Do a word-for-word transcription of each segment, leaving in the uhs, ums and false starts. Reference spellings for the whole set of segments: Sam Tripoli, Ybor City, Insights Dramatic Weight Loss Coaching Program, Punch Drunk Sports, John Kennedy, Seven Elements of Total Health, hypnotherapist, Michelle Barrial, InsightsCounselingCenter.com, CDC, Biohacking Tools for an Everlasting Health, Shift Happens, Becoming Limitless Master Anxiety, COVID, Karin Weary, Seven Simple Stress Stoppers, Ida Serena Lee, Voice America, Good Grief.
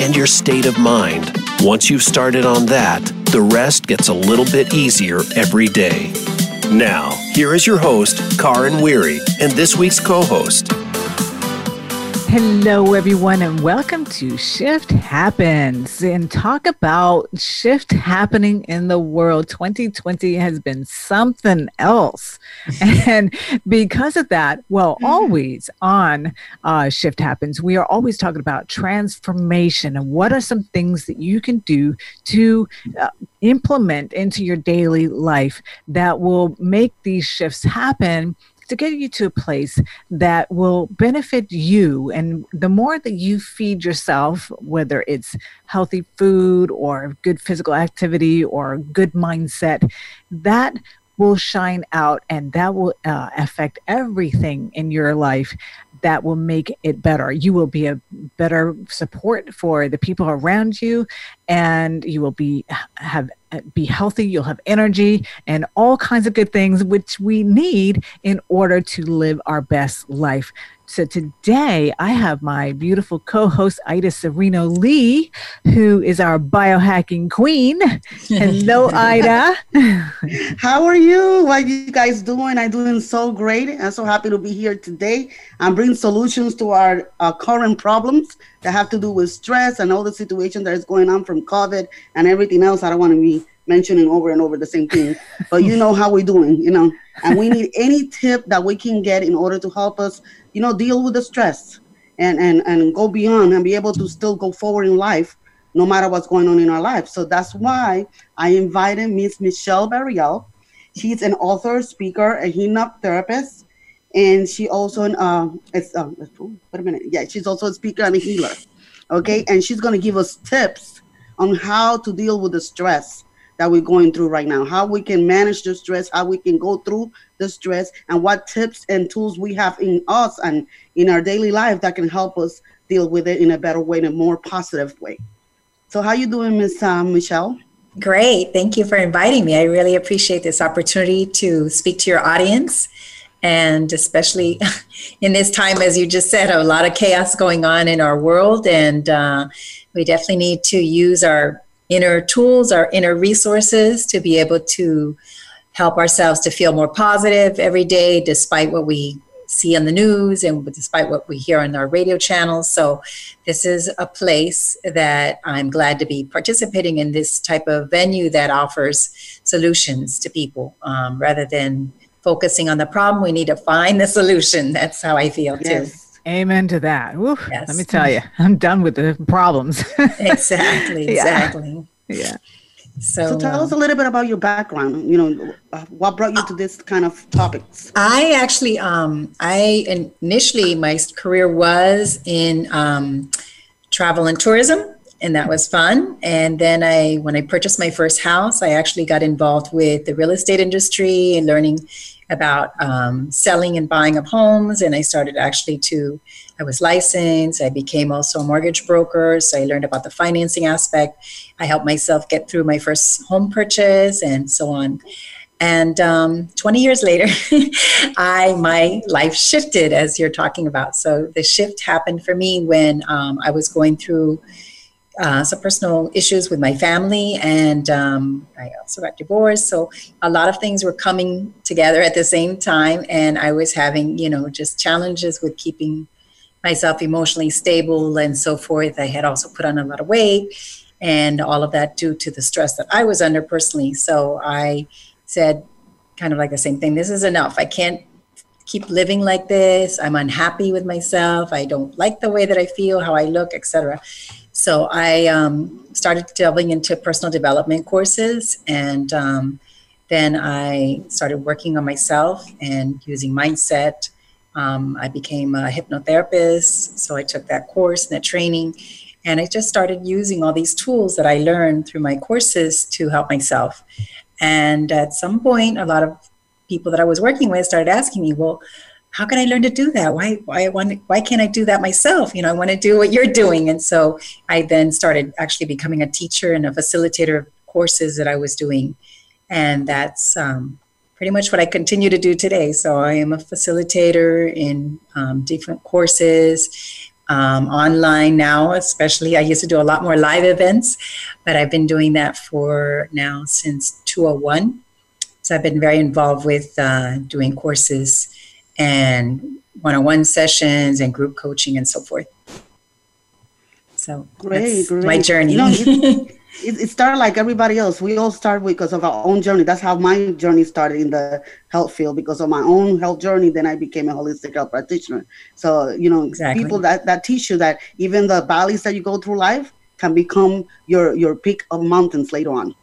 and your state of mind. Once you've started on that, the rest gets a little bit easier every day. Now, here is your host, Karin Weary, and this week's co-host. Hello, everyone, and welcome to Shift Happens, and talk about shift happening in the world. twenty twenty has been something else. And because of that, well, always on uh, Shift Happens, we are always talking about transformation and what are some things that you can do to uh, implement into your daily life that will make these shifts happen, to get you to a place that will benefit you. And the more that you feed yourself, whether it's healthy food or good physical activity or good mindset, that will shine out, and that will uh, affect everything in your life. That will make it better. You will be a better support for the people around you, and you will be have be healthy. You'll have energy and all kinds of good things which we need in order to live our best life. So today I have my beautiful co-host Ida Serena Lee, who is our biohacking queen. Hello, Ida. How are you? What are you guys doing? I'm doing so great. I'm so happy to be here today. I'm bringing solutions to our uh, current problems that have to do with stress and all the situation that is going on from COVID and everything else. I don't want to be mentioning over and over the same thing, but you know how we're doing, you know, and we need any tip that we can get in order to help us, you know, deal with the stress and, and, and go beyond and be able to still go forward in life, no matter what's going on in our life. So that's why I invited Miss Michelle Barrial. She's an author, speaker, a hypnotherapist, and she also, uh, it's, uh, wait a minute. Yeah, she's also a speaker and a healer. Okay. And she's going to give us tips on how to deal with the stress that we're going through right now, how we can manage the stress, how we can go through the stress, and what tips and tools we have in us and in our daily life that can help us deal with it in a better way, in a more positive way. So how you doing, Miss uh, Michelle? Great. Thank you for inviting me. I really appreciate this opportunity to speak to your audience, and especially in this time, as you just said, a lot of chaos going on in our world, and uh, we definitely need to use our inner tools, our inner resources to be able to help ourselves to feel more positive every day, despite what we see on the news and despite what we hear on our radio channels. So this is a place that I'm glad to be participating in, this type of venue that offers solutions to people um, rather than focusing on the problem. We need to find the solution. That's how I feel too. Yes. Amen to that. Oof, yes. Let me tell you, I'm done with the problems. Exactly, exactly. Yeah. yeah. So, so tell um, us a little bit about your background. You know, what brought you to this kind of topics? I actually, um, I initially, my career was in um, travel and tourism, and that was fun. And then I, when I purchased my first house, I actually got involved with the real estate industry and learning about um, selling and buying of homes. And I started actually to, I was licensed. I became also a mortgage broker. So I learned about the financing aspect. I helped myself get through my first home purchase and so on. And um, twenty years later, I my life shifted, as you're talking about. So the shift happened for me when um, I was going through Uh, some personal issues with my family, and um, I also got divorced. So a lot of things were coming together at the same time, and I was having, you know, just challenges with keeping myself emotionally stable and so forth. I had also put on a lot of weight, and all of that due to the stress that I was under personally. So I said, kind of like the same thing, this is enough. I can't keep living like this. I'm unhappy with myself. I don't like the way that I feel, how I look, et cetera. So I um, started delving into personal development courses, and um, then I started working on myself and using mindset. Um, I became a hypnotherapist, so I took that course and that training, And I just started using all these tools that I learned through my courses to help myself. And at some point, a lot of people that I was working with started asking me, well, how can I learn to do that? Why, why, why can't I do that myself? You know, I want to do what you're doing. And so I then started actually becoming a teacher and a facilitator of courses that I was doing. And that's um, pretty much what I continue to do today. So I am a facilitator in um, different courses, um, online now, especially. I used to do a lot more live events, but I've been doing that for now since two oh one. So I've been very involved with uh, doing courses and one-on-one sessions and group coaching and so forth. So great, that's great. My journey. You know, it, it started like everybody else. We all start because of our own journey. That's how my journey started in the health field, because of my own health journey. Then I became a holistic health practitioner. So, you know, exactly. People that, that teach you that even the valleys that you go through life can become your, your peak of mountains later on.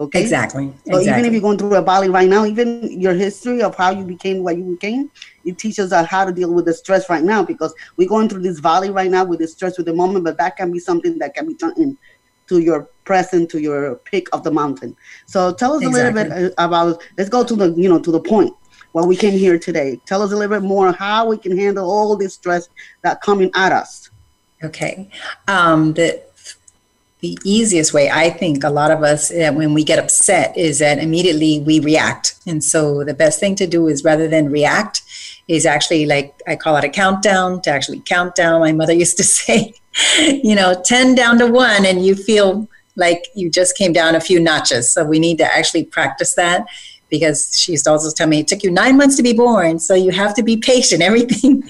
Okay. Exactly. So exactly. Even if you're going through a valley right now, even your history of how you became what you became, it teaches us how to deal with the stress right now, because we're going through this valley right now with the stress with the moment, but that can be something that can be turned into your present, to your peak of the mountain. So tell us exactly. a little bit about, let's go to the, you know, to the point what we came here today. Tell us a little bit more how we can handle all this stress that's coming at us. Okay. Um, the The easiest way, I think, a lot of us, when we get upset, is that immediately we react. And so the best thing to do is, rather than react, is actually, like, I call it a countdown, to actually count down. My mother used to say, you know, ten down to one, and you feel like you just came down a few notches. So we need to actually practice that, because she used to also tell me, it took you nine months to be born, so you have to be patient. Everything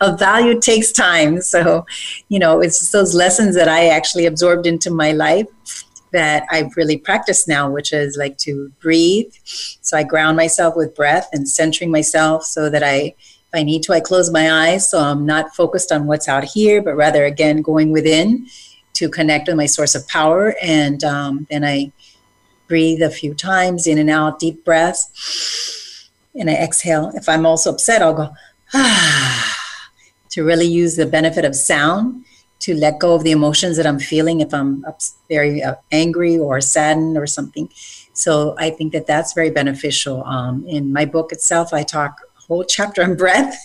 of value takes time. So, you know, it's those lessons that I actually absorbed into my life that I've really practiced now, which is like to breathe. So I ground myself with breath and centering myself, so that I, if I need to, I close my eyes, so I'm not focused on what's out here, but rather, again, going within to connect with my source of power. And um, then I breathe a few times, in and out, deep breaths, and I exhale. If I'm also upset, I'll go, ah, to really use the benefit of sound to let go of the emotions that I'm feeling if I'm very angry or saddened or something. So I think that that's very beneficial. Um, in my book itself, I talk a whole chapter on breath,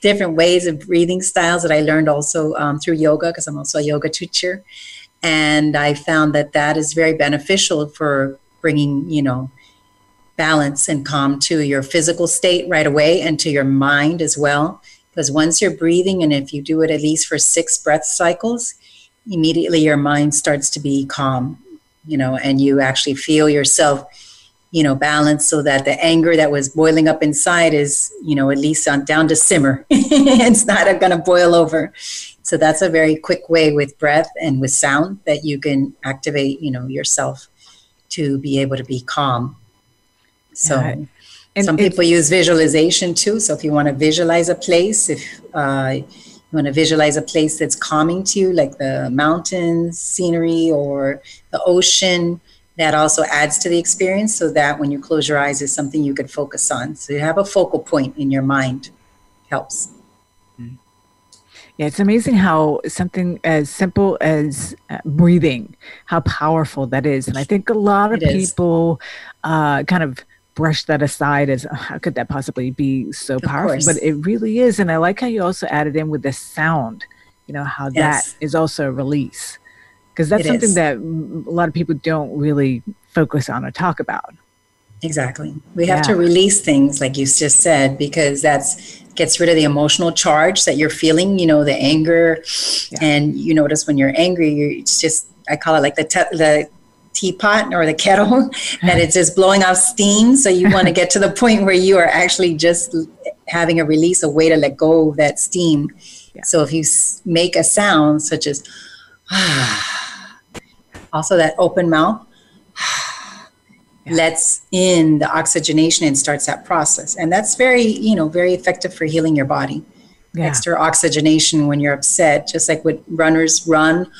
different ways of breathing styles that I learned also um, through yoga, because I'm also a yoga teacher. And I found that that is very beneficial for bringing, you know, balance and calm to your physical state right away, and to your mind as well. Because once you're breathing, and if you do it at least for six breath cycles, immediately your mind starts to be calm, you know, and you actually feel yourself, you know, balanced, so that the anger that was boiling up inside is, you know, at least on, down to simmer. It's not going to boil over. So that's a very quick way with breath and with sound that you can activate, you know, yourself to be able to be calm. So yeah. And some people use visualization too. So if you want to visualize a place, if uh, you want to visualize a place that's calming to you, like the mountains, scenery, or the ocean, that also adds to the experience, so that when you close your eyes, it's something you could focus on. So you have a focal point in your mind. Helps. Yeah, it's amazing how something as simple as breathing, how powerful that is. And I think a lot of people uh, kind of brush that aside as, oh, how could that possibly be so powerful? But it really is. And I like how you also added in with the sound, you know, how yes. that is also a release. Because that's it something is. That a lot of people don't really focus on or talk about. Exactly. We have yeah. to release things, like you just said, because that's gets rid of the emotional charge that you're feeling, you know, the anger. Yeah. And you notice when you're angry, you're, it's just, I call it like the te- the teapot or the kettle, that it's just blowing off steam. So you want to get to the point where you are actually just having a release, a way to let go of that steam. Yeah. So if you make a sound such as, also that open mouth, lets in the oxygenation and starts that process. And that's very, you know, very effective for healing your body. Yeah. Extra oxygenation when you're upset, just like when runners run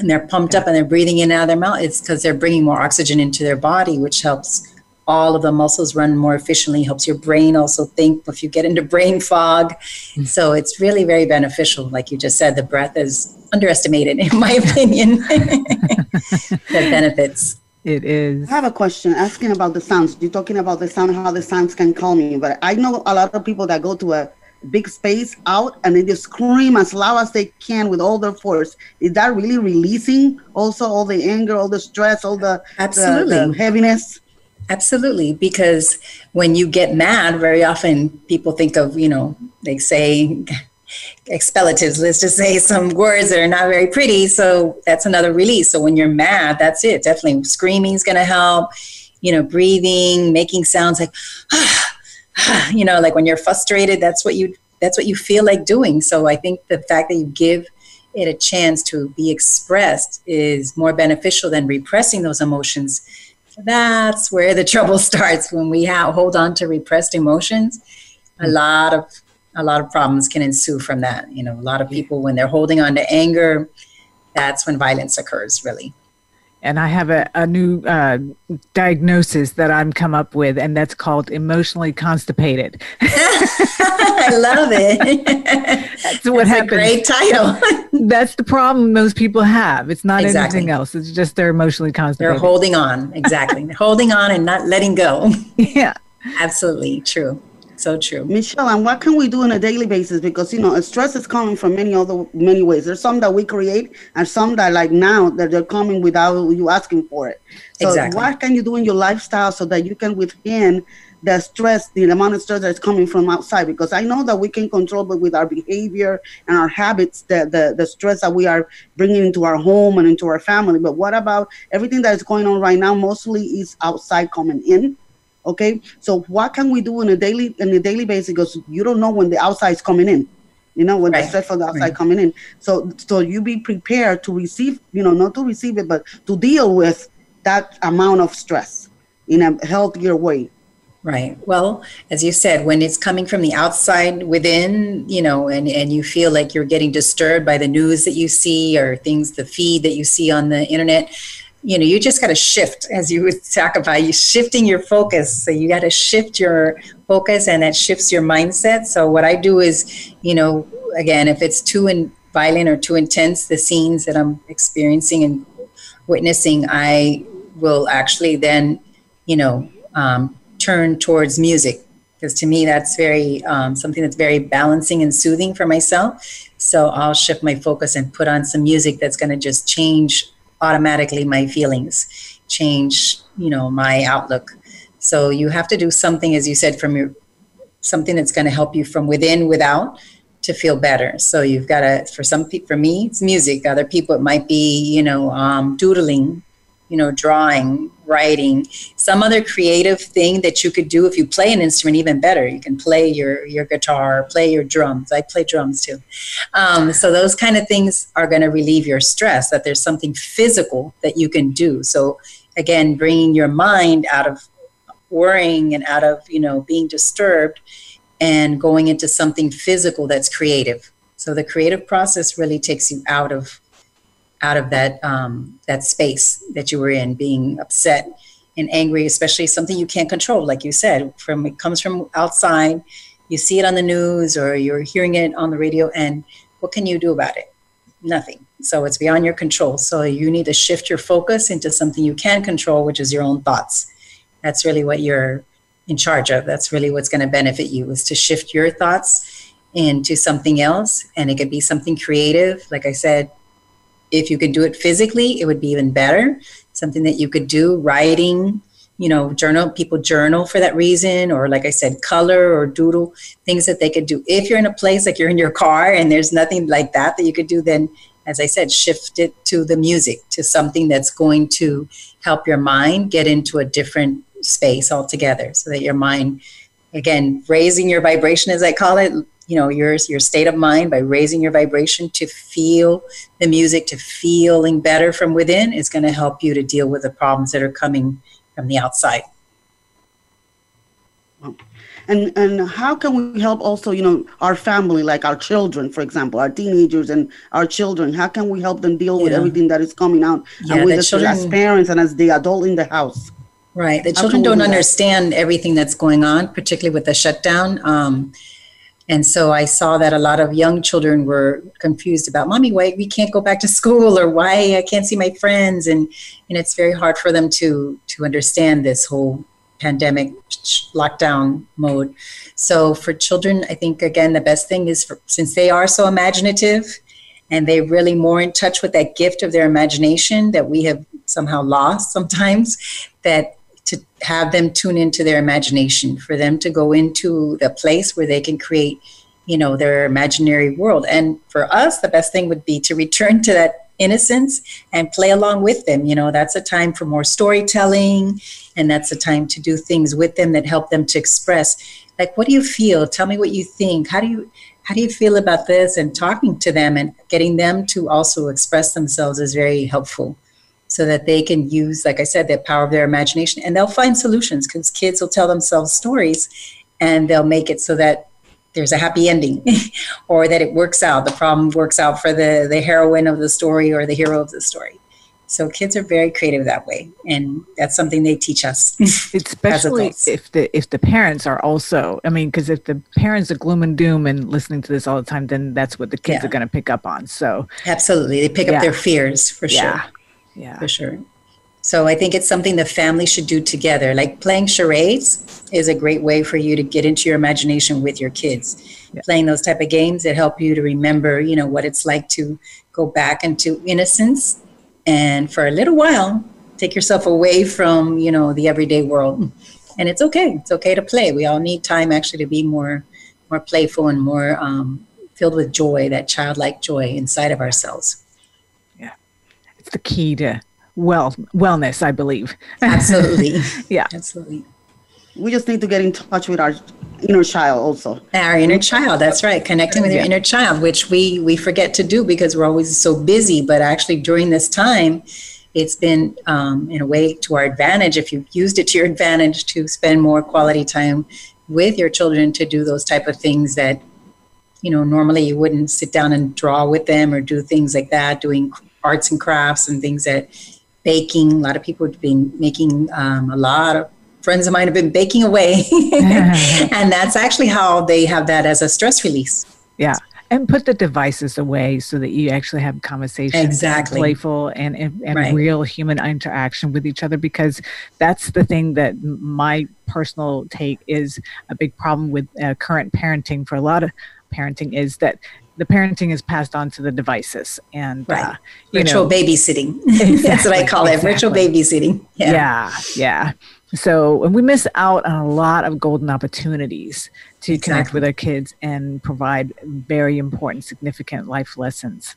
and they're pumped yeah. up and they're breathing in and out of their mouth, it's because they're bringing more oxygen into their body, which helps all of the muscles run more efficiently, helps your brain also think if you get into brain fog. Mm-hmm. So it's really very beneficial. Like you just said, the breath is underestimated, in my opinion, the benefits. It is. I have a question asking about the sounds. You're talking about the sound, how the sounds can calm you. But I know a lot of people that go to a big space out and they just scream as loud as they can with all their force. Is that really releasing also all the anger, all the stress, all the, Absolutely. the, the heaviness? Absolutely. Because when you get mad, very often people think of, you know, they say expletives, let's just say some words that are not very pretty. So that's another release. So when you're mad, that's it. Definitely screaming is going to help, you know, breathing, making sounds like, ah, ah, you know, like when you're frustrated, that's what you, that's what you feel like doing. So I think the fact that you give it a chance to be expressed is more beneficial than repressing those emotions. That's where the trouble starts. When we have, hold on to repressed emotions, a lot of a lot of problems can ensue from that. You know, a lot of people, when they're holding on to anger, that's when violence occurs, really. And I have a, a new uh, diagnosis that I'm come up with, and that's called emotionally constipated. I love it. That's what that's happens. A great title. That's the problem most people have. It's not exactly. anything else. It's just they're emotionally constipated. They're holding on. Exactly. Holding on and not letting go. Yeah. Absolutely true. So true. Michelle, and what can we do on a daily basis? Because, you know, stress is coming from many other many ways. There's some that we create and some that like now that they're coming without you asking for it. So exactly. what can you do in your lifestyle so that you can withstand the stress, the amount of stress that's coming from outside? Because I know that we can control, but with our behavior and our habits, the, the, the stress that we are bringing into our home and into our family. But what about everything that is going on right now? Mostly is outside coming in. Okay, so what can we do on a daily on a daily basis? Because you don't know when the outside is coming in, you know, when right. the stress from the outside right. coming in. So, so you be prepared to receive, you know, not to receive it, but to deal with that amount of stress in a healthier way. Right. Well, as you said, when it's coming from the outside within, you know, and, and you feel like you're getting disturbed by the news that you see or things, the feed that you see on the internet. You know, you just got to shift, as you would talk about, you shifting your focus. So you got to shift your focus, and that shifts your mindset. So what I do is, you know, again, if it's too in, violent or too intense, the scenes that I'm experiencing and witnessing, I will actually then, you know, um, turn towards music, because to me that's very um, something that's very balancing and soothing for myself. So I'll shift my focus and put on some music that's going to just change automatically my feelings, change, you know, my outlook. So you have to do something, as you said, from your, something that's going to help you from within, without, to feel better. So you've got to, for some people, for me, it's music. Other people, it might be, you know, um, doodling, you know, drawing, writing, some other creative thing that you could do. If you play an instrument, even better, you can play your, your guitar, play your drums. I play drums too. Um, so those kind of things are going to relieve your stress, that there's something physical that you can do. So again, bringing your mind out of worrying and out of, you know, being disturbed and going into something physical that's creative. So the creative process really takes you out of out of that um, that space that you were in, being upset and angry, especially something you can't control, like you said, from it comes from outside, you see it on the news or you're hearing it on the radio, and what can you do about it? Nothing. So it's beyond your control. So you need to shift your focus into something you can control, which is your own thoughts. That's really what you're in charge of. That's really what's going to benefit you, is to shift your thoughts into something else. And it could be something creative, like I said. If you could do it physically, it would be even better. Something that you could do, writing, you know, journal, people journal for that reason, or like I said, color or doodle, things that they could do. If you're in a place like you're in your car and there's nothing like that that you could do, then, as I said, shift it to the music, to something that's going to help your mind get into a different space altogether, so that your mind, again, raising your vibration, as I call it, you know, your, your state of mind by raising your vibration to feel the music, to feeling better from within, is going to help you to deal with the problems that are coming from the outside. And and how can we help also, you know, our family, like our children, for example, our teenagers and our children, how can we help them deal yeah. with everything that is coming out, yeah, and with us as parents and as the adult in the house? Right. The children don't understand everything that's going on, particularly with the shutdown. Um, and so I saw that a lot of young children were confused about, Mommy, why we can't go back to school, or why I can't see my friends. And, and it's very hard for them to, to understand this whole pandemic lockdown mode. So for children, I think, again, the best thing is, for, since they are so imaginative and they're really more in touch with that gift of their imagination that we have somehow lost sometimes, that to have them tune into their imagination, for them to go into the place where they can create, you know, their imaginary world. And for us, the best thing would be to return to that innocence and play along with them. You know, that's a time for more storytelling, and that's a time to do things with them that help them to express, like, what do you feel? Tell me what you think. How do you, how do you feel about this? And talking to them and getting them to also express themselves is very helpful, so that they can use, like I said, the power of their imagination, and they'll find solutions, because kids will tell themselves stories and they'll make it so that there's a happy ending or that it works out. The problem works out for the, the heroine of the story or the hero of the story. So kids are very creative that way, and that's something they teach us. Especially if the if the parents are also, I mean, because if the parents are gloom and doom and listening to this all the time, then that's what the kids yeah. are going to pick up on. So absolutely. They pick yeah. up their fears for sure. Yeah. yeah, for sure. So I think it's something the family should do together. Like playing charades is a great way for you to get into your imagination with your kids. Yeah. Playing those type of games that help you to remember, you know, what it's like to go back into innocence, and for a little while, take yourself away from, you know, the everyday world. And it's okay. It's okay to play. We all need time actually to be more, more playful and more um, filled with joy, that childlike joy inside of ourselves. Yeah, it's the key to well wellness, I believe. Absolutely. yeah, absolutely. We just need to get in touch with our inner child also. Our inner child, that's right. Connecting with your yeah. inner child, which we, we forget to do because we're always so busy. But actually during this time, it's been um, in a way to our advantage, if you've used it to your advantage, to spend more quality time with your children, to do those type of things that, you know, normally you wouldn't sit down and draw with them or do things like that, doing arts and crafts and things, that baking. A lot of people have been making um, a lot of friends of mine have been baking away. And that's actually how they have that as a stress release. Yeah. And put the devices away so that you actually have conversations. Exactly. And playful and, and, and right. real human interaction with each other, because that's the thing that my personal take is a big problem with uh, current parenting for a lot of parenting, is that the parenting is passed on to the devices and right. uh, you virtual know, babysitting. Exactly, that's what I call it. Exactly. Virtual babysitting. Yeah. Yeah. Yeah. So, and we miss out on a lot of golden opportunities to exactly. connect with our kids and provide very important, significant life lessons.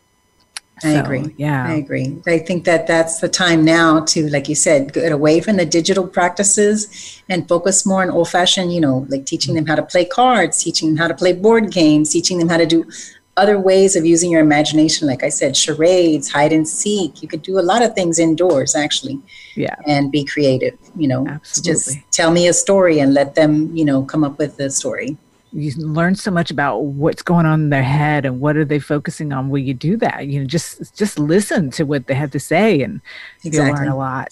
So, I agree. Yeah, I agree. I think that that's the time now to, like you said, get away from the digital practices and focus more on old fashioned, you know, like teaching them how to play cards, teaching them how to play board games, teaching them how to do other ways of using your imagination. Like I said, charades, hide and seek. You could do a lot of things indoors, actually. Yeah. And be creative, you know. Absolutely. Just tell me a story and let them, you know, come up with the story. You learn so much about what's going on in their head and what are they focusing on when you do that. You know, just just listen to what they have to say, and exactly. you learn a lot.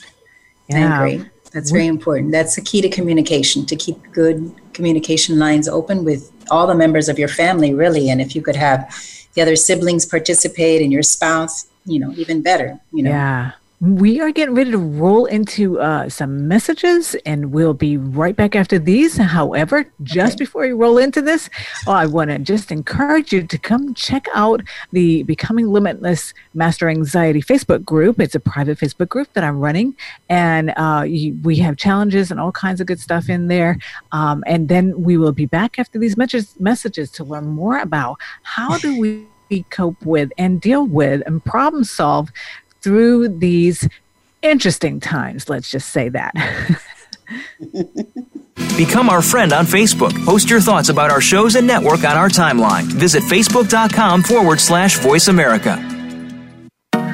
Yeah. I agree. That's very important. That's the key to communication, to keep good communication lines open with all the members of your family, really. And if you could have the other siblings participate and your spouse, you know, even better, you know. Yeah. We are getting ready to roll into uh, some messages, and we'll be right back after these. However, just okay. before we roll into this, oh, I want to just encourage you to come check out the Becoming Limitless Master Anxiety Facebook group. It's a private Facebook group that I'm running, and uh, you, we have challenges and all kinds of good stuff in there. Um, and then we will be back after these messages, messages to learn more about how do we cope with and deal with and problem solve through these interesting times, let's just say that. Become our friend on Facebook. Post your thoughts about our shows and network on our timeline. Visit facebook dot com forward slash Voice America.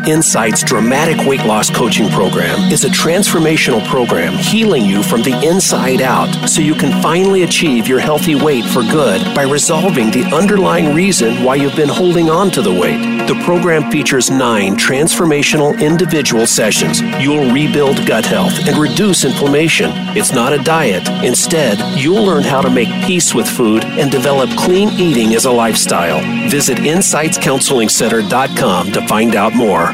Insights Dramatic Weight Loss Coaching Program is a transformational program healing you from the inside out so you can finally achieve your healthy weight for good by resolving the underlying reason why you've been holding on to the weight. The program features nine transformational individual sessions. You'll rebuild gut health and reduce inflammation. It's not a diet. Instead, you'll learn how to make peace with food and develop clean eating as a lifestyle. Visit Insights Counseling Center dot com to find out more.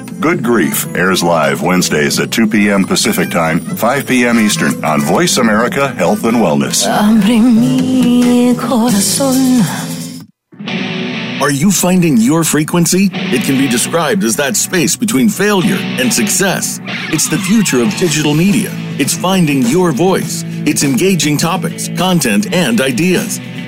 Good Grief airs live Wednesdays at two p.m. Pacific Time, five p.m. Eastern on Voice America Health and Wellness. Are you finding your frequency? It can be described as that space between failure and success. It's the future of digital media. It's finding your voice. It's engaging topics, content, and ideas.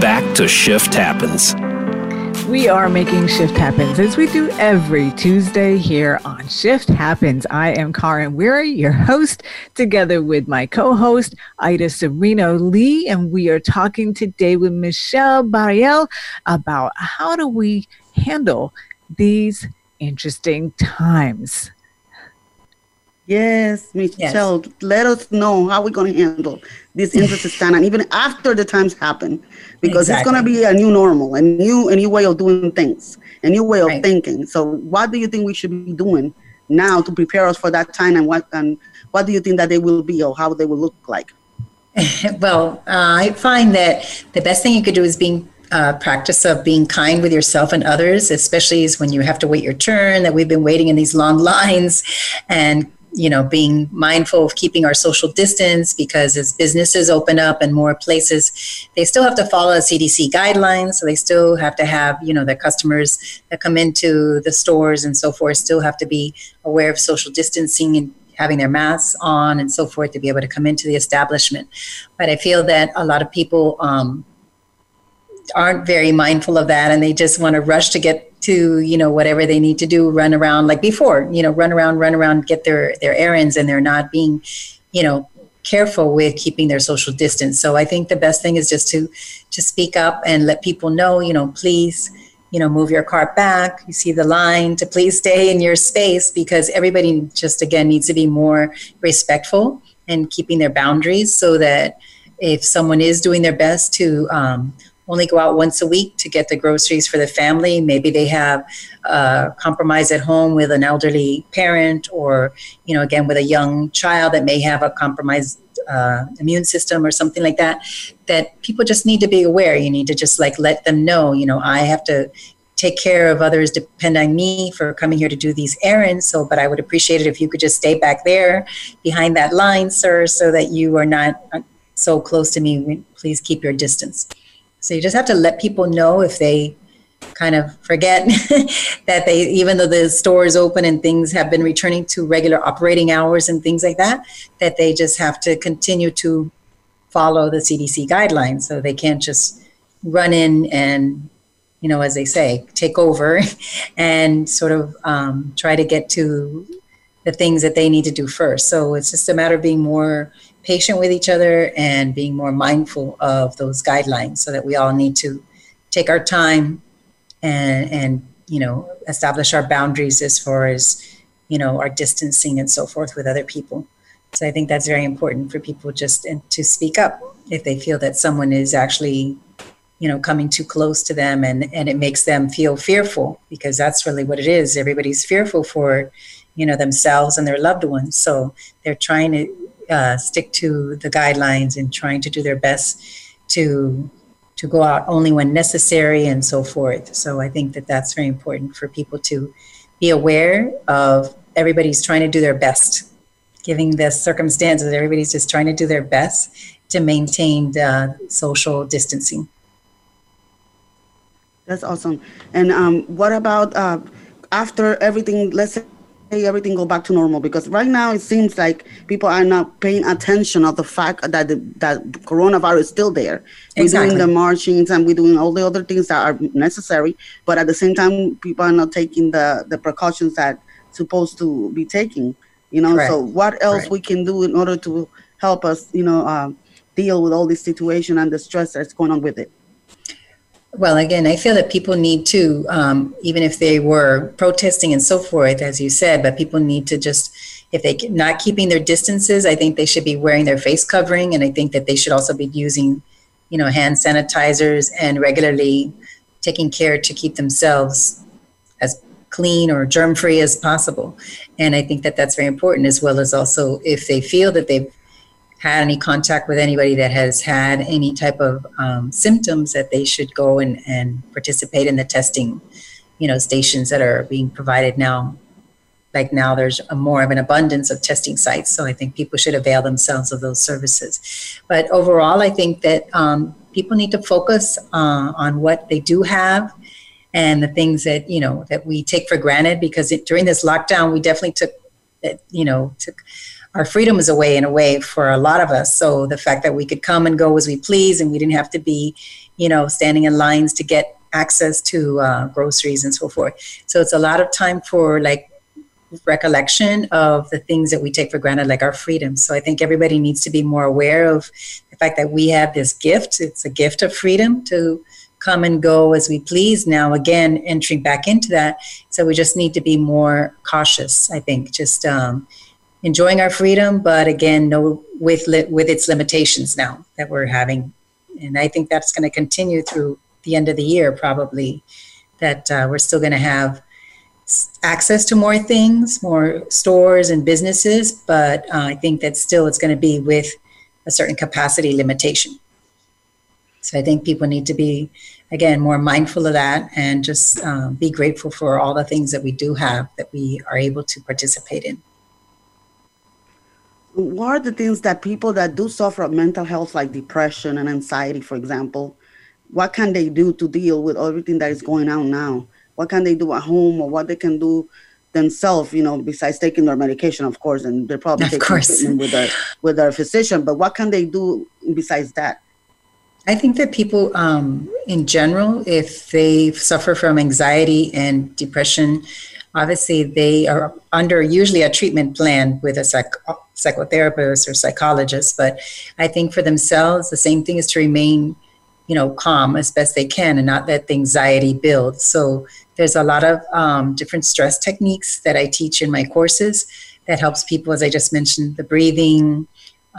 back to Shift Happens. We are making Shift Happens as we do every Tuesday here on Shift Happens. I am Karin Weary, your host, together with my co-host, Ida Serena Lee, and we are talking today with Michelle Barrial about how do we handle these interesting times. Yes, Michelle, yes. Let us know how we're going to handle this interesting time, and even after the times happen, because exactly. It's going to be a new normal, a new, a new way of doing things, a new way of right. thinking. So what do you think we should be doing now to prepare us for that time, and what and what do you think that they will be or how they will look like? Well, uh, I find that the best thing you could do is being Uh, practice of being kind with yourself and others, especially is when you have to wait your turn, that we've been waiting in these long lines, and you know, being mindful of keeping our social distance, because as businesses open up and more places, they still have to follow C D C guidelines. So they still have to have, you know, their customers that come into the stores and so forth still have to be aware of social distancing and having their masks on and so forth to be able to come into the establishment. But I feel that a lot of people um, aren't very mindful of that, and they just want to rush to get to, you know, whatever they need to do, run around like before, you know, run around, run around, get their, their errands, and they're not being, you know, careful with keeping their social distance. So I think the best thing is just to, to speak up and let people know, you know, please, you know, move your cart back. You see the line to please stay in your space, because everybody just, again, needs to be more respectful and keeping their boundaries, so that if someone is doing their best to, um, only go out once a week to get the groceries for the family. Maybe they have uh, compromise at home with an elderly parent, or, you know, again, with a young child that may have a compromised uh, immune system or something like that, that people just need to be aware. You need to just like let them know, you know, I have to take care of others depend on me for coming here to do these errands. So, but I would appreciate it if you could just stay back there behind that line, sir, so that you are not so close to me. Please keep your distance. So you just have to let people know if they kind of forget that they, even though the store is open and things have been returning to regular operating hours and things like that, that they just have to continue to follow the C D C guidelines. So they can't just run in and, you know, as they say, take over and sort of um, try to get to the things that they need to do first. So it's just a matter of being more patient with each other and being more mindful of those guidelines, so that we all need to take our time and, and you know, establish our boundaries as far as, you know, our distancing and so forth with other people. So I think that's very important for people just and to speak up if they feel that someone is actually, you know, coming too close to them and, and it makes them feel fearful, because that's really what it is. Everybody's fearful for, you know, themselves and their loved ones. So they're trying to uh, stick to the guidelines and trying to do their best to to go out only when necessary and so forth. So I think that that's very important for people to be aware of. Everybody's trying to do their best. Given the circumstances, everybody's just trying to do their best to maintain the social distancing. That's awesome. And um, what about uh, after everything, let's say everything go back to normal? Because right now it seems like people are not paying attention of the fact that the, that coronavirus is still there. We're exactly. doing the marchings and we're doing all the other things that are necessary, but at the same time, people are not taking the, the precautions that supposed to be taking. You know, Correct. So what else Correct. We can do in order to help us, you know, uh, deal with all this situation and the stress that's going on with it? Well, again, I feel that people need to, um, even if they were protesting and so forth, as you said, but people need to just, if they're not keeping their distances, I think they should be wearing their face covering. And I think that they should also be using, you know, hand sanitizers and regularly taking care to keep themselves as clean or germ-free as possible. And I think that that's very important, as well as also if they feel that they've had any contact with anybody that has had any type of um, symptoms, that they should go and, and participate in the testing, you know, stations that are being provided now. Like now there's a more of an abundance of testing sites. So I think people should avail themselves of those services. But overall, I think that um, people need to focus uh, on what they do have, and the things that, you know, that we take for granted, because it, during this lockdown, we definitely took, you know, took our freedoms away in a way for a lot of us. So the fact that we could come and go as we please, and we didn't have to be, you know, standing in lines to get access to uh, groceries and so forth. So it's a lot of time for like recollection of the things that we take for granted, like our freedoms. So I think everybody needs to be more aware of the fact that we have this gift. It's a gift of freedom to come and go as we please now, again, entering back into that. So we just need to be more cautious, I think, just um, enjoying our freedom, but again, no, with li- with its limitations now that we're having. And I think that's going to continue through the end of the year, probably, that uh, we're still going to have access to more things, more stores and businesses, but uh, I think that still it's going to be with a certain capacity limitation. So I think people need to be, again, more mindful of that and just um, be grateful for all the things that we do have that we are able to participate in. What are the things that people that do suffer from mental health, like depression and anxiety, for example, what can they do to deal with everything that is going on now? What can they do at home, or what they can do themselves, you know, besides taking their medication, of course, and they're probably taking treatment with their, with their physician, but what can they do besides that? I think that people um, in general, if they suffer from anxiety and depression, obviously they are under usually a treatment plan with a psych- psychotherapist or psychologist. But I think for themselves, the same thing is to remain, you know, calm as best they can and not let the anxiety build. So there's a lot of um, different stress techniques that I teach in my courses that helps people, as I just mentioned, the breathing,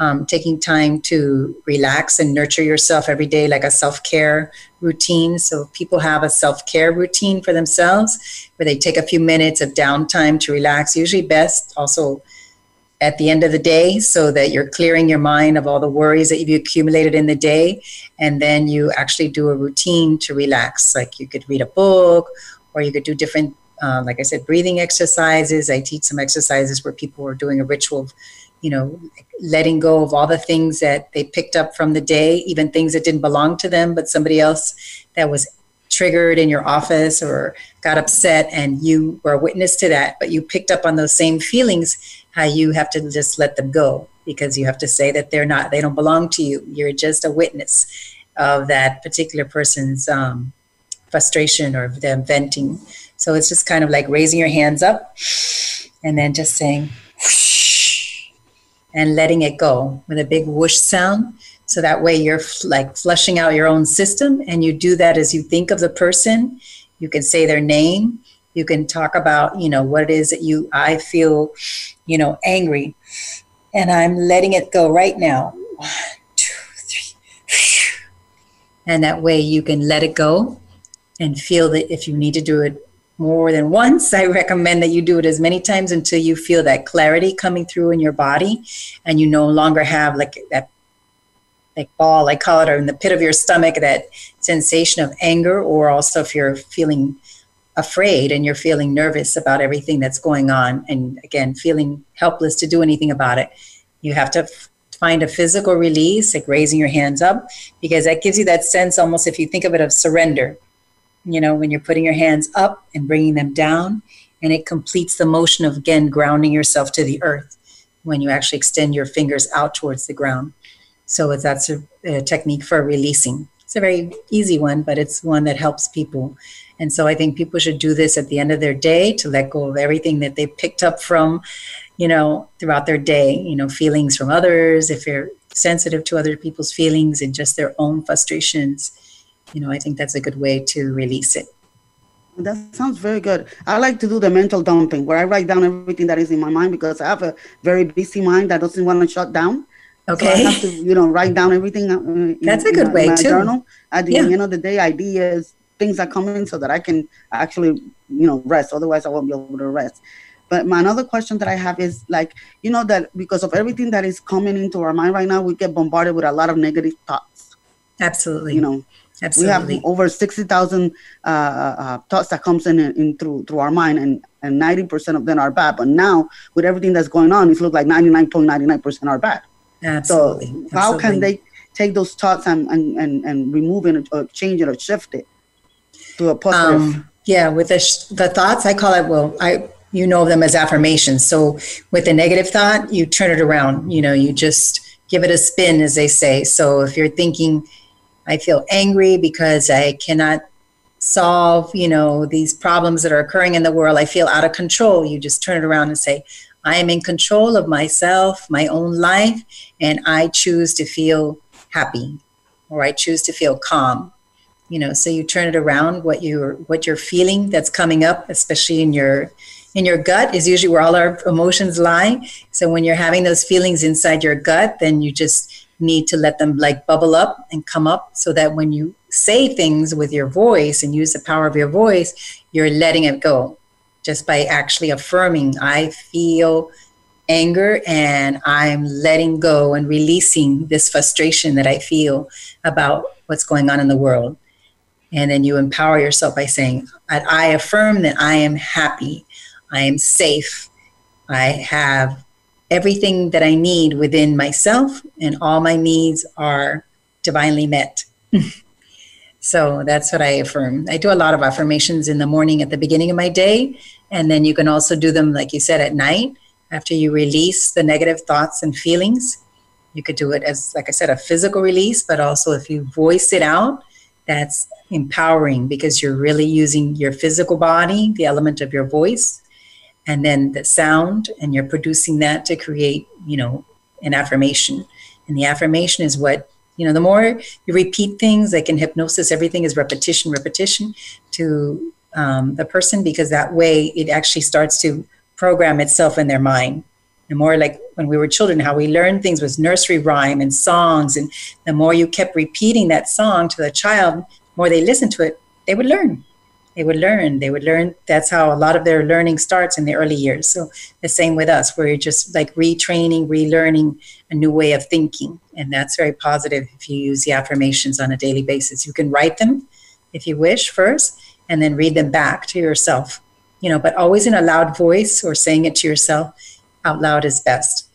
Um, taking time to relax and nurture yourself every day, like a self-care routine. So if people have a self-care routine for themselves where they take a few minutes of downtime to relax, usually best also at the end of the day, so that you're clearing your mind of all the worries that you've accumulated in the day. And then you actually do a routine to relax. Like you could read a book, or you could do different, uh, like I said, breathing exercises. I teach some exercises where people are doing a ritual of, you know, letting go of all the things that they picked up from the day, even things that didn't belong to them, but somebody else that was triggered in your office or got upset, and you were a witness to that, but you picked up on those same feelings, how you have to just let them go, because you have to say that they're not, they don't belong to you. You're just a witness of that particular person's um, frustration or them venting. So it's just kind of like raising your hands up and then just saying, and letting it go with a big whoosh sound. So that way you're f- like flushing out your own system, and you do that as you think of the person. You can say their name. You can talk about, you know, what it is that you, I feel, you know, angry, and I'm letting it go right now. One, two, three. And that way you can let it go and feel that if you need to do it more than once, I recommend that you do it as many times until you feel that clarity coming through in your body, and you no longer have like that like ball, I call it, or in the pit of your stomach, that sensation of anger, or also if you're feeling afraid and you're feeling nervous about everything that's going on, and again, feeling helpless to do anything about it. You have to find a physical release, like raising your hands up, because that gives you that sense, almost if you think of it, of surrender. You know, when you're putting your hands up and bringing them down, and it completes the motion of, again, grounding yourself to the earth when you actually extend your fingers out towards the ground. So that's a, a technique for releasing. It's a very easy one, but it's one that helps people. And so I think people should do this at the end of their day to let go of everything that they picked up from, you know, throughout their day, you know, feelings from others, if you're sensitive to other people's feelings and just their own frustrations. You know, I think that's a good way to release it. That sounds very good. I like to do the mental dumping, where I write down everything that is in my mind, because I have a very busy mind that doesn't want to shut down. Okay. So I have to, you know, write down everything. In, that's a good in, way in my too. Journal. At the yeah. end of the day, ideas, things are coming, so that I can actually, you know, rest. Otherwise, I won't be able to rest. But my another question that I have is, like, you know, that because of everything that is coming into our mind right now, we get bombarded with a lot of negative thoughts. Absolutely. You know. Absolutely. We have over sixty thousand uh, uh, thoughts that comes in, in through through our mind, and, and ninety percent of them are bad. But now, with everything that's going on, it looks like ninety-nine point nine nine percent are bad. Absolutely. So how Absolutely. Can they take those thoughts and, and, and, and remove it or change it or shift it to a positive? Um, yeah, with the, sh- the thoughts, I call it, well, I you know them as affirmations. So with a negative thought, you turn it around. You know, you just give it a spin, as they say. So if you're thinking, I feel angry because I cannot solve, you know, these problems that are occurring in the world. I feel out of control. You just turn it around and say, I am in control of myself, my own life, and I choose to feel happy, or I choose to feel calm. You know, so you turn it around. What you're, what you're feeling that's coming up, especially in your in your gut, is usually where all our emotions lie. So when you're having those feelings inside your gut, then you just need to let them like bubble up and come up, so that when you say things with your voice and use the power of your voice, you're letting it go just by actually affirming, I feel anger and I'm letting go and releasing this frustration that I feel about what's going on in the world. And then you empower yourself by saying, I affirm that I am happy, I am safe, I have everything that I need within myself, and all my needs are divinely met. So that's what I affirm. I do a lot of affirmations in the morning at the beginning of my day, and then you can also do them, like you said, at night after you release the negative thoughts and feelings. You could do it as, like I said, a physical release, but also if you voice it out, that's empowering, because you're really using your physical body, the element of your voice, and then the sound, and you're producing that to create, you know, an affirmation. And the affirmation is what, you know, the more you repeat things, like in hypnosis, everything is repetition, repetition to um, the person, because that way it actually starts to program itself in their mind. The more, like when we were children, how we learned things was nursery rhyme and songs. And the more you kept repeating that song to the child, the more they listened to it, they would learn. They would learn. They would learn. That's how a lot of their learning starts in the early years. So the same with us. We're just like retraining, relearning a new way of thinking. And that's very positive if you use the affirmations on a daily basis. You can write them if you wish first and then read them back to yourself. You know, but always in a loud voice or saying it to yourself out loud is best.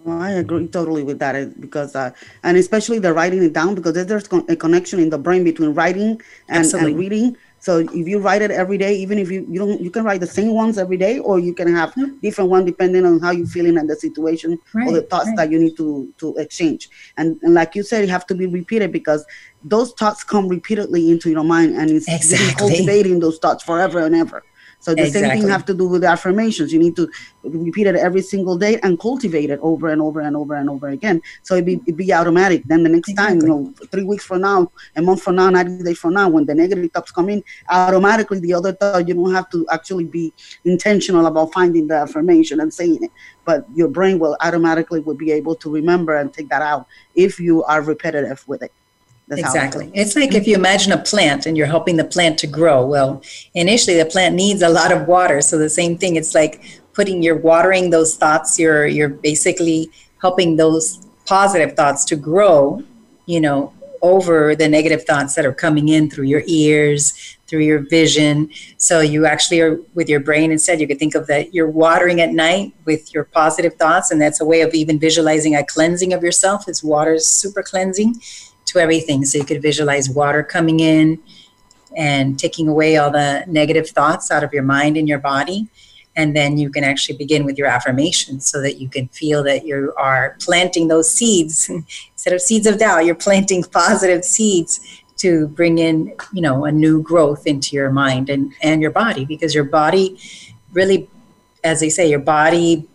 Well, I agree totally with that, because uh, and especially the writing it down, because there's a connection in the brain between writing and, and reading. So if you write it every day, even if you, you don't, you can write the same ones every day, or you can have different ones depending on how you're feeling and the situation right, or the thoughts right. that you need to, to exchange. And, and like you said, you have to be repeated, because those thoughts come repeatedly into your mind, and it's exactly. cultivating those thoughts forever and ever. So the exactly. same thing you have to do with affirmations. You need to repeat it every single day and cultivate it over and over and over and over again. So it be, it be automatic. Then the next exactly. time, you know, three weeks from now, a month from now, ninety days from now, when the negative thoughts come in, automatically the other thought, you don't have to actually be intentional about finding the affirmation and saying it. But your brain will automatically will be able to remember and take that out if you are repetitive with it. That's exactly. It it's like if you imagine a plant and you're helping the plant to grow. Well, initially the plant needs a lot of water. So the same thing, it's like putting, you're watering those thoughts. You're, you're basically helping those positive thoughts to grow, you know, over the negative thoughts that are coming in through your ears, through your vision. So you actually are with your brain instead. You could think of that you're watering at night with your positive thoughts. And that's a way of even visualizing a cleansing of yourself. It's water is super cleansing to everything. So you could visualize water coming in and taking away all the negative thoughts out of your mind and your body. And then you can actually begin with your affirmations so that you can feel that you are planting those seeds. Instead of seeds of doubt, you're planting positive seeds to bring in, you know, a new growth into your mind and, and your body, because your body really, as they say, your body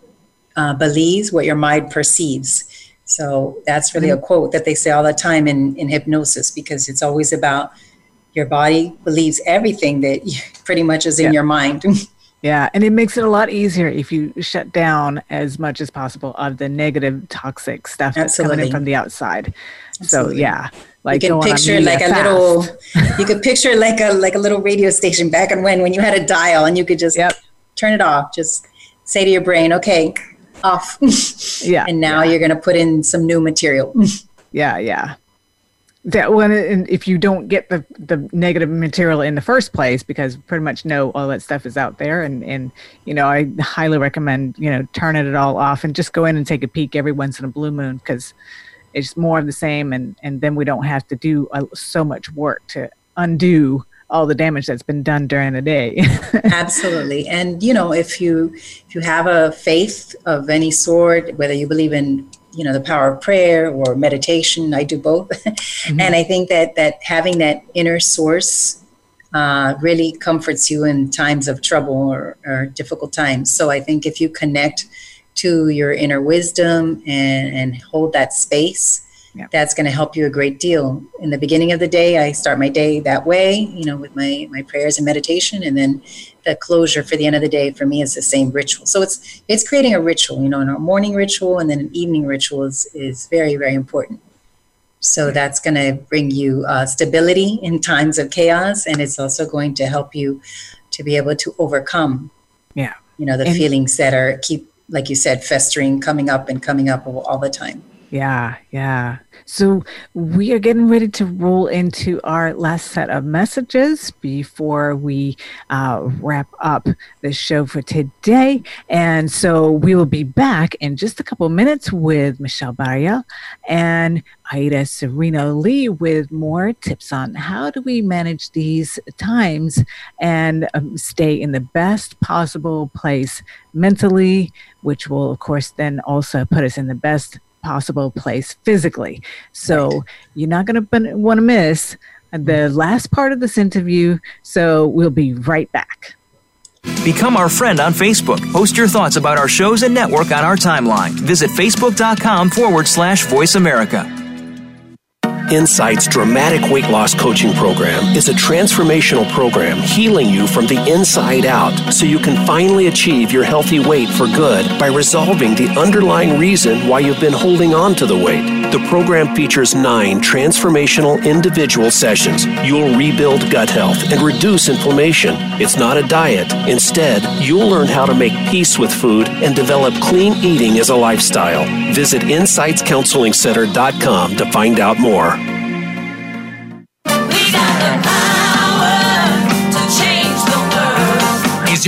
uh, believes what your mind perceives. So that's really a quote that they say all the time in, in hypnosis, because it's always about your body believes everything that you, pretty much is in yeah. your mind. Yeah. And it makes it a lot easier if you shut down as much as possible of the negative, toxic stuff that's Absolutely. coming in from the outside. Absolutely. So, yeah. Like you can picture like fast. a little, you could picture like a, like a little radio station back and when, when you had a dial and you could just yep. turn it off. Just say to your brain, okay, off. yeah. And now yeah. you're going to put in some new material. yeah. Yeah. That when it, and if you don't get the, the negative material in the first place, because pretty much know all that stuff is out there. And, and, you know, I highly recommend, you know, turning it all off and just go in and take a peek every once in a blue moon, because it's more of the same. And, and then we don't have to do uh, so much work to undo all the damage that's been done during the day. Absolutely. And, you know, if you if you have a faith of any sort, whether you believe in, you know, the power of prayer or meditation, I do both. Mm-hmm. And I think that, that having that inner source uh, really comforts you in times of trouble or, or difficult times. So I think if you connect to your inner wisdom and, and hold that space, yeah. that's going to help you a great deal. In the beginning of the day, I start my day that way, you know, with my, my prayers and meditation. And then the closure for the end of the day for me is the same ritual. So it's it's creating a ritual, you know, a morning ritual and then an evening ritual is, is very, very important. So yeah. that's going to bring you uh, stability in times of chaos. And it's also going to help you to be able to overcome, yeah, you know, the and- feelings that are keep, like you said, festering, coming up and coming up all, all the time. Yeah, yeah. So we are getting ready to roll into our last set of messages before we uh, wrap up the show for today. And so we will be back in just a couple minutes with Michelle Barrial and Ida Serena Lee with more tips on how do we manage these times and um, stay in the best possible place mentally, which will, of course, then also put us in the best possible place physically. So right. you're not going to want to miss the last part of this interview. So we'll be right back. Become our friend on Facebook. Post your thoughts about our shows and network on our timeline. Visit facebook dot com forward slash Voice America. Insights Dramatic Weight Loss Coaching Program is a transformational program healing you from the inside out so you can finally achieve your healthy weight for good by resolving the underlying reason why you've been holding on to the weight. The program features nine transformational individual sessions. You'll rebuild gut health and reduce inflammation. It's not a diet. Instead, you'll learn how to make peace with food and develop clean eating as a lifestyle. Visit Insights Counseling Center dot com to find out more. We got the power to change the world. Is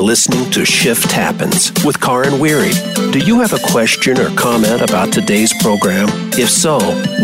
Listening to Shift Happens with Karin Weary. Do you have a question or comment about today's program? If so,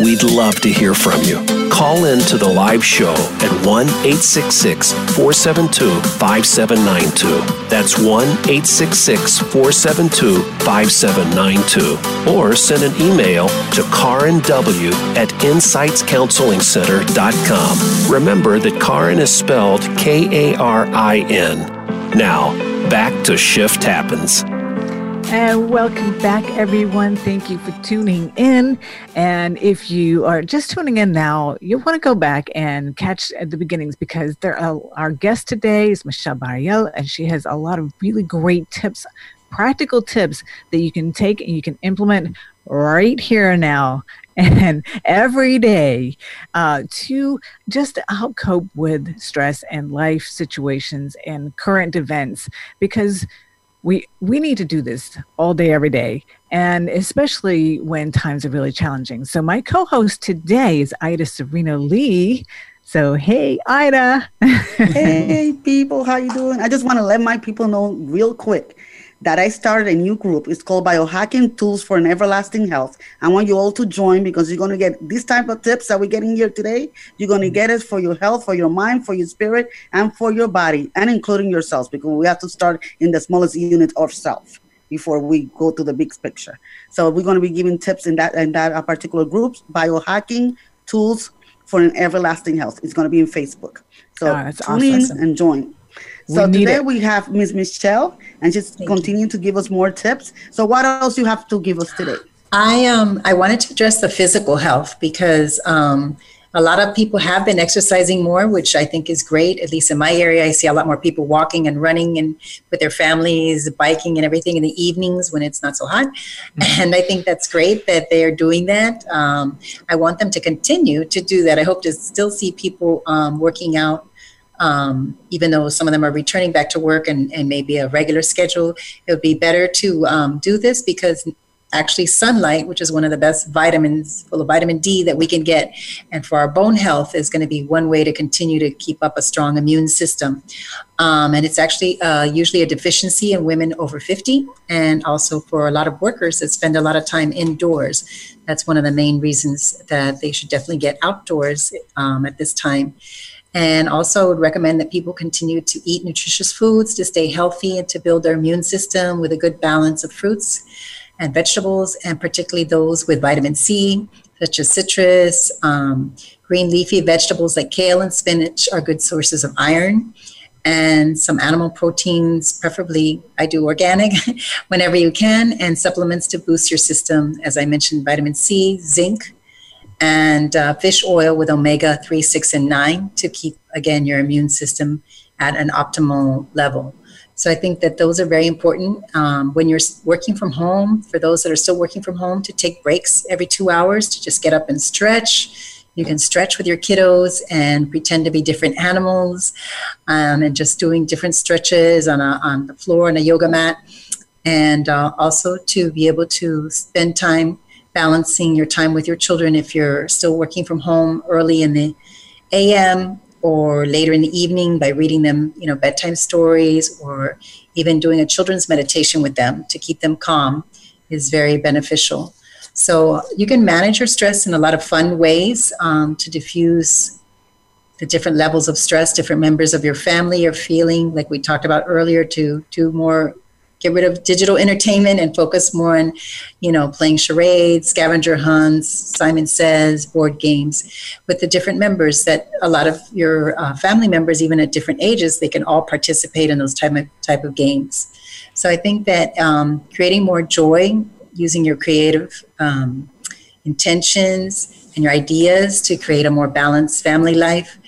we'd love to hear from you. Call in to the live show at one eight six six, four seven two, five seven nine two. That's one eight six six, four seven two, five seven nine two. Or send an email to KarinW at Insights Counseling Center dot com. Remember that Karin is spelled K A R I N. Now, back to Shift Happens. And welcome back, everyone. Thank you for tuning in. And if you are just tuning in now, you'll want to go back and catch the beginnings, because there are, our guest today is Michelle Barrial, and she has a lot of really great tips, practical tips that you can take and you can implement right here and now and every day uh, to just help cope with stress and life situations and current events, because we we need to do this all day, every day, and especially when times are really challenging. So my co-host today is Ida Serena Lee. So, hey, Ida. Hey, people. How you doing? I just want to let my people know real quick that I started a new group. It's called Biohacking Tools for an Everlasting Health. I want you all to join, because you're going to get this type of tips that we're getting here today. You're going to get it for your health, for your mind, for your spirit, and for your body, and including yourselves, because we have to start in the smallest unit of self before we go to the big picture. So we're going to be giving tips in that in that particular group, Biohacking Tools for an Everlasting Health. It's going to be in Facebook. So oh, tune in awesome. and join. So we today we have Miss Michelle, and she's Thank continuing you. to give us more tips. So what else you have to give us today? I um I wanted to address the physical health, because um a lot of people have been exercising more, which I think is great. At least in my area, I see a lot more people walking and running and with their families, biking and everything in the evenings when it's not so hot. Mm-hmm. And I think that's great that they are doing that. Um, I want them to continue to do that. I hope to still see people um, working out. Um, even though some of them are returning back to work and, and maybe a regular schedule, it would be better to um, do this, because actually sunlight, which is one of the best vitamins, full of vitamin D that we can get, and for our bone health, is going to be one way to continue to keep up a strong immune system. Um, and it's actually uh, usually a deficiency in women over fifty, and also for a lot of workers that spend a lot of time indoors. That's one of the main reasons that they should definitely get outdoors um, at this time. And also would recommend that people continue to eat nutritious foods to stay healthy and to build their immune system with a good balance of fruits and vegetables, and particularly those with vitamin C, such as citrus, um, green leafy vegetables like kale and spinach are good sources of iron, and some animal proteins, preferably I do organic whenever you can, and supplements to boost your system. As I mentioned, vitamin C, zinc, and uh, fish oil with omega three, six, and nine to keep, again, your immune system at an optimal level. So I think that those are very important. Um, when you're working from home, for those that are still working from home, to take breaks every two hours, to just get up and stretch. You can stretch with your kiddos and pretend to be different animals, um, and just doing different stretches on, a, on the floor on a yoga mat. And uh, also to be able to spend time balancing your time with your children if you're still working from home, early in the a m, or later in the evening by reading them, you know, bedtime stories, or even doing a children's meditation with them to keep them calm is very beneficial. So you can manage your stress in a lot of fun ways um, to diffuse the different levels of stress different members of your family are feeling, like we talked about earlier, to do more, get rid of digital entertainment and focus more on, you know, playing charades, scavenger hunts, Simon Says, board games with the different members. That a lot of your uh, family members, even at different ages, they can all participate in those type of, type of games. So I think that um, creating more joy, using your creative um, intentions and your ideas to create a more balanced family life,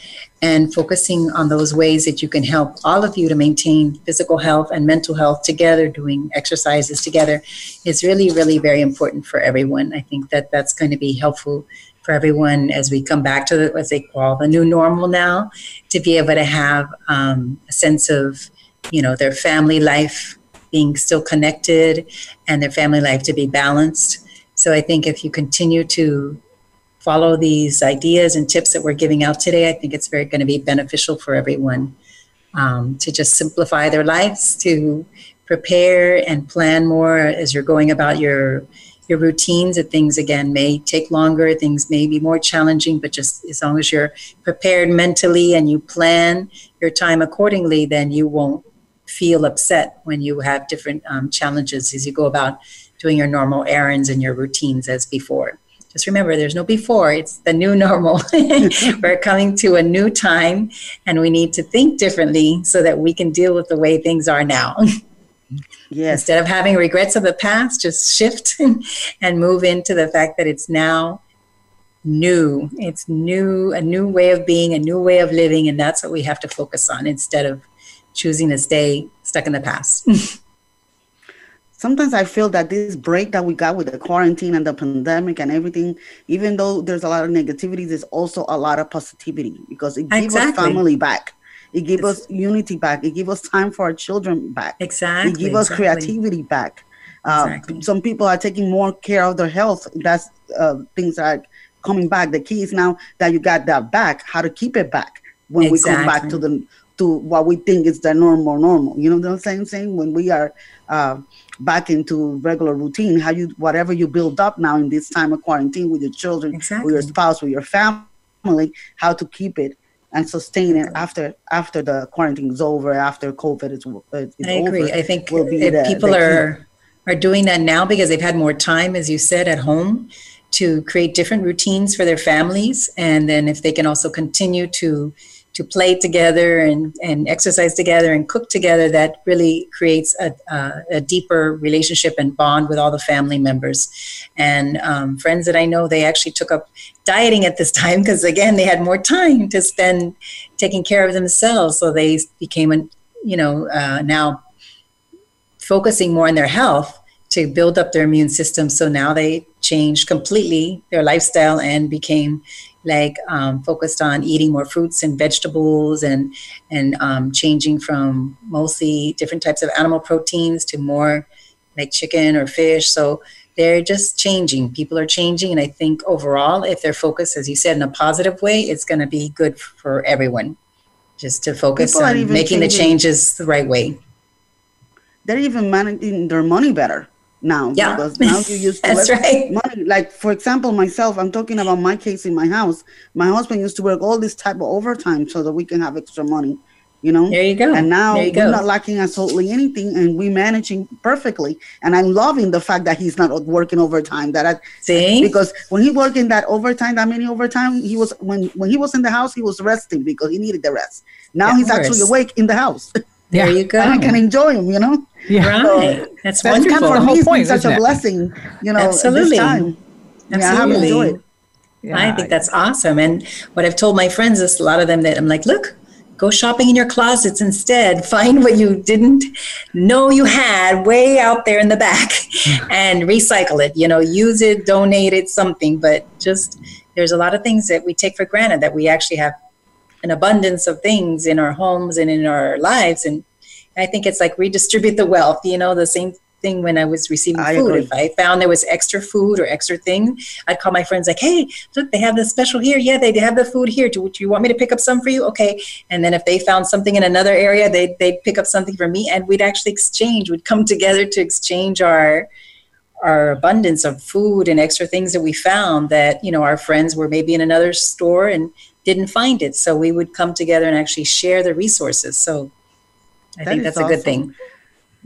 and focusing on those ways that you can help all of you to maintain physical health and mental health together, doing exercises together, is really, really very important for everyone. I think that that's going to be helpful for everyone as we come back to the, what they call the new normal now, to be able to have um, a sense of, you know, their family life being still connected and their family life to be balanced. So I think if you continue to follow these ideas and tips that we're giving out today, I think it's very going to be beneficial for everyone um, to just simplify their lives, to prepare and plan more as you're going about your your routines. That things, again, may take longer, things may be more challenging, but just as long as you're prepared mentally and you plan your time accordingly, then you won't feel upset when you have different um, challenges as you go about doing your normal errands and your routines as before. Just remember, there's no before, it's the new normal. We're coming to a new time, and we need to think differently so that we can deal with the way things are now. Yes. Instead of having regrets of the past, just shift and move into the fact that it's now new. It's new, a new way of being, a new way of living, and that's what we have to focus on instead of choosing to stay stuck in the past. Sometimes I feel that this break that we got with the quarantine and the pandemic and everything, even though there's a lot of negativity, there's also a lot of positivity, because it gives exactly. us family back. It gives us unity back. It gives us time for our children back. Exactly. It gives us exactly. creativity back. Uh, exactly. Some people are taking more care of their health. That's uh, things that are coming back. The key is now that you got that back, how to keep it back when exactly. we come back to the to what we think is the normal normal. You know what I'm saying? Saying when we are... Uh, back into regular routine, how you, whatever you build up now in this time of quarantine with your children, exactly. with your spouse, with your family, how to keep it and sustain it after after the quarantine is over, after COVID is, is I agree. over. I think will be if the, people the are are doing that now because they've had more time, as you said, at home to create different routines for their families. And then if they can also continue to to play together and, and exercise together and cook together, that really creates a, uh, a deeper relationship and bond with all the family members. And um, friends that I know, they actually took up dieting at this time because, again, they had more time to spend taking care of themselves. So they became, an, you know, uh, now focusing more on their health to build up their immune system. So now they changed completely their lifestyle and became like um, focused on eating more fruits and vegetables and and um, changing from mostly different types of animal proteins to more like chicken or fish. So they're just changing. People are changing. And I think overall, if they're focused, as you said, in a positive way, it's going to be good for everyone just to focus People on making changing. the changes the right way. They're even managing their money better now, yeah. because now you used to That's work right. money. Like, for example, myself, I'm talking about my case in my house. My husband used to work all this type of overtime so that we can have extra money you know? There you go. And now we're go. not lacking absolutely anything, and we're managing perfectly. And I'm loving the fact that he's not working overtime. That I, See? Because when he worked in that overtime, that many overtime, he was when, when he was in the house, he was resting because he needed the rest. Now of he's course. actually awake in the house. There yeah. you go. And I can enjoy him, you know? Yeah. Right. So that's that's wonderful. Kind of, for the whole me, point, it's been such a it? blessing, you know, absolutely. This time. Absolutely. Yeah, I it. Yeah, I think that's awesome. And what I've told my friends is a lot of them that I'm like, look, go shopping in your closets instead. Find what you didn't know you had way out there in the back and recycle it. You know, use it, donate it, something. But just there's a lot of things that we take for granted, that we actually have an abundance of things in our homes and in our lives. And I think it's like redistribute the wealth, you know, the same thing when I was receiving I food. Agree. If I found there was extra food or extra thing, I'd call my friends like, hey, look, they have the special here. Yeah, they have the food here. Do, do you want me to pick up some for you? Okay. And then if they found something in another area, they'd, they'd pick up something for me, and we'd actually exchange. We'd come together to exchange our our abundance of food and extra things that we found that, you know, our friends were maybe in another store and didn't find it. So we would come together and actually share the resources. So I that think that's awesome. a good thing.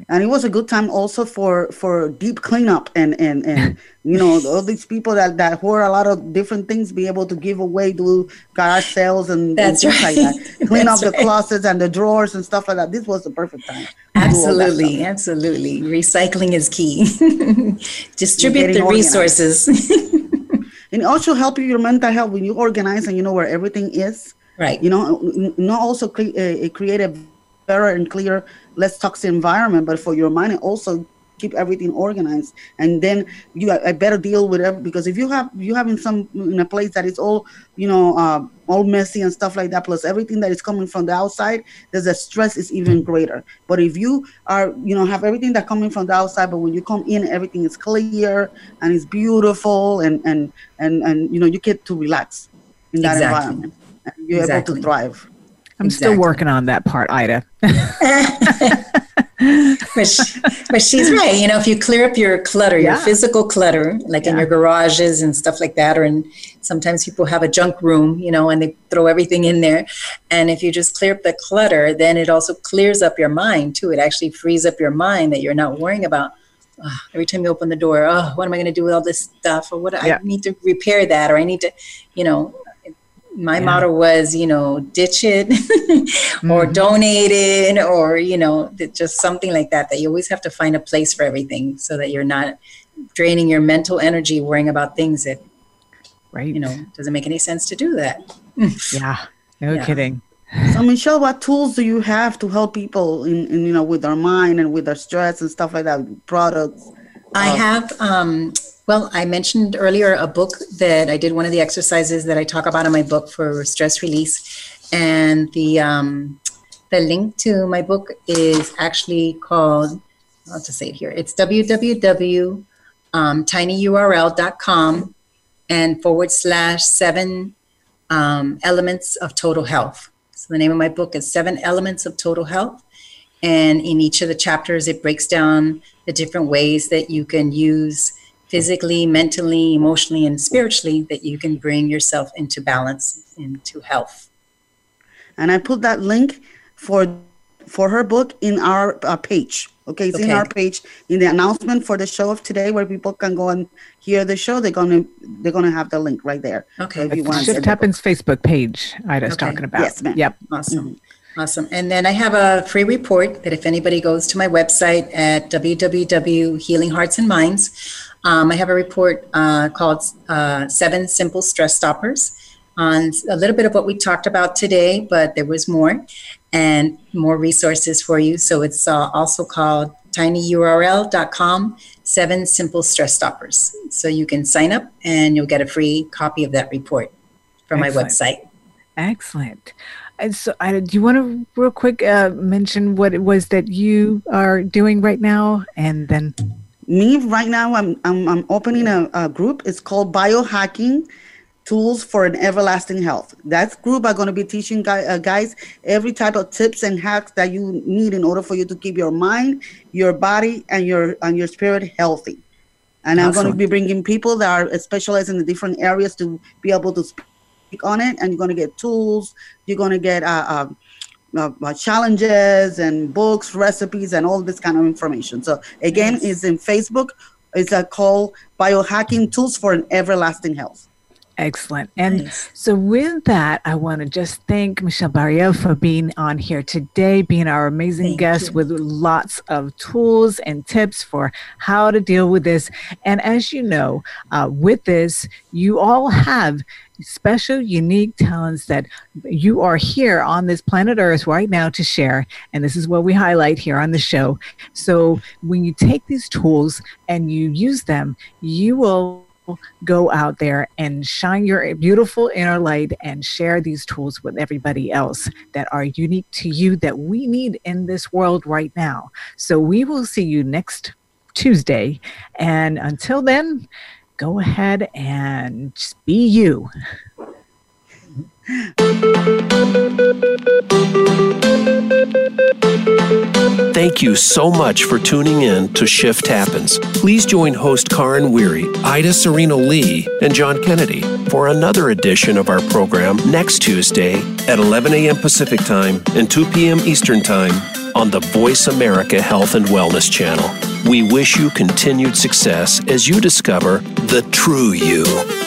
And it was a good time also for, for deep cleanup and, and, and you know, all these people that, that hoard a lot of different things, be able to give away, do garage sales and, That's and things right. like that. Clean That's up right. the closets and the drawers and stuff like that. This was the perfect time. Absolutely. Absolutely. Recycling is key. Distribute the resources. And also help your mental health when you organize and you know where everything is. Right. You know, not also cre- uh, create a better and clearer, less toxic environment, but for your mind, also keep everything organized, and then you I better deal with it, because if you have you having some in a place that is all you know uh, all messy and stuff like that, plus everything that is coming from the outside, there's a stress is even greater. But if you are you know have everything that coming from the outside, but when you come in, everything is clear and it's beautiful, and and and and you know you get to relax in that exactly. environment, and you're exactly. able to thrive. I'm exactly. still working on that part, Ida. but, she, but she's right. You know, if you clear up your clutter, yeah. your physical clutter, like yeah. in your garages and stuff like that, or in, sometimes people have a junk room, you know, and they throw everything in there. And if you just clear up the clutter, then it also clears up your mind, too. It actually frees up your mind that you're not worrying about. Oh, every time you open the door, oh, what am I going to do with all this stuff? Or what yeah. I need to repair that, or I need to, you know. My yeah. motto was, you know, ditch it or mm-hmm. donate it, or, you know, just something like that, that you always have to find a place for everything so that you're not draining your mental energy worrying about things that, right. you know, doesn't make any sense to do that. yeah, no yeah. kidding. So, Michelle, what tools do you have to help people in, in, you know, with their mind and with their stress and stuff like that, products? I um, have... um Well, I mentioned earlier a book that I did, one of the exercises that I talk about in my book for stress release. And the um, the link to my book is actually called, I'll just say it here. It's w w w dot tiny u r l dot com and forward slash seven um, elements of total health. So the name of my book is Seven Elements of Total Health. And in each of the chapters, it breaks down the different ways that you can use physically, mentally, emotionally, and spiritually, that you can bring yourself into balance, into health. And I put that link for for her book in our uh, page. Okay, it's okay. in our page in the announcement for the show of today, where people can go and hear the show. They're gonna they're gonna have the link right there. Okay, so if you want Shift Happens Facebook page, Ida's okay. talking about. Yes, ma'am. Yep. Awesome. Mm-hmm. Awesome. And then I have a free report that if anybody goes to my website at w w w dot healing hearts and minds, um, I have a report uh, called uh, Seven Simple Stress Stoppers on a little bit of what we talked about today, but there was more and more resources for you. So it's uh, also called tiny u r l dot com, Seven Simple Stress Stoppers. So you can sign up and you'll get a free copy of that report from Excellent. my website. Excellent. And so, Ida, do you want to real quick uh, mention what it was that you are doing right now, and then me right now? I'm I'm, I'm opening a, a group. It's called Biohacking Tools for an Everlasting Health. That group are going to be teaching guys every type of tips and hacks that you need in order for you to keep your mind, your body, and your and your spirit healthy. And awesome. I'm going to be bringing people that are specialized in the different areas to be able to speak on it, and you're going to get tools, you're going to get uh, uh, uh, challenges and books, recipes, and all this kind of information. So again, yes. It's in Facebook. It's a call Biohacking Tools for an Everlasting Health. Excellent. And nice. So with that, I want to just thank Michelle Barrial for being on here today, being our amazing thank guest you. With lots of tools and tips for how to deal with this. And as you know, uh, with this, you all have special, unique talents that you are here on this planet Earth right now to share. And this is what we highlight here on the show. So when you take these tools and you use them, you will go out there and shine your beautiful inner light and share these tools with everybody else that are unique to you, that we need in this world right now. So we will see you next Tuesday. And until then, go ahead and just be you. Thank you so much for tuning in to Shift Happens. Please join host Karin Weary, Ida Serena Lee, and John Kennedy for another edition of our program next Tuesday at eleven a.m. Pacific Time and two p.m. Eastern Time on the Voice America Health and Wellness Channel. We wish you continued success as you discover the true you.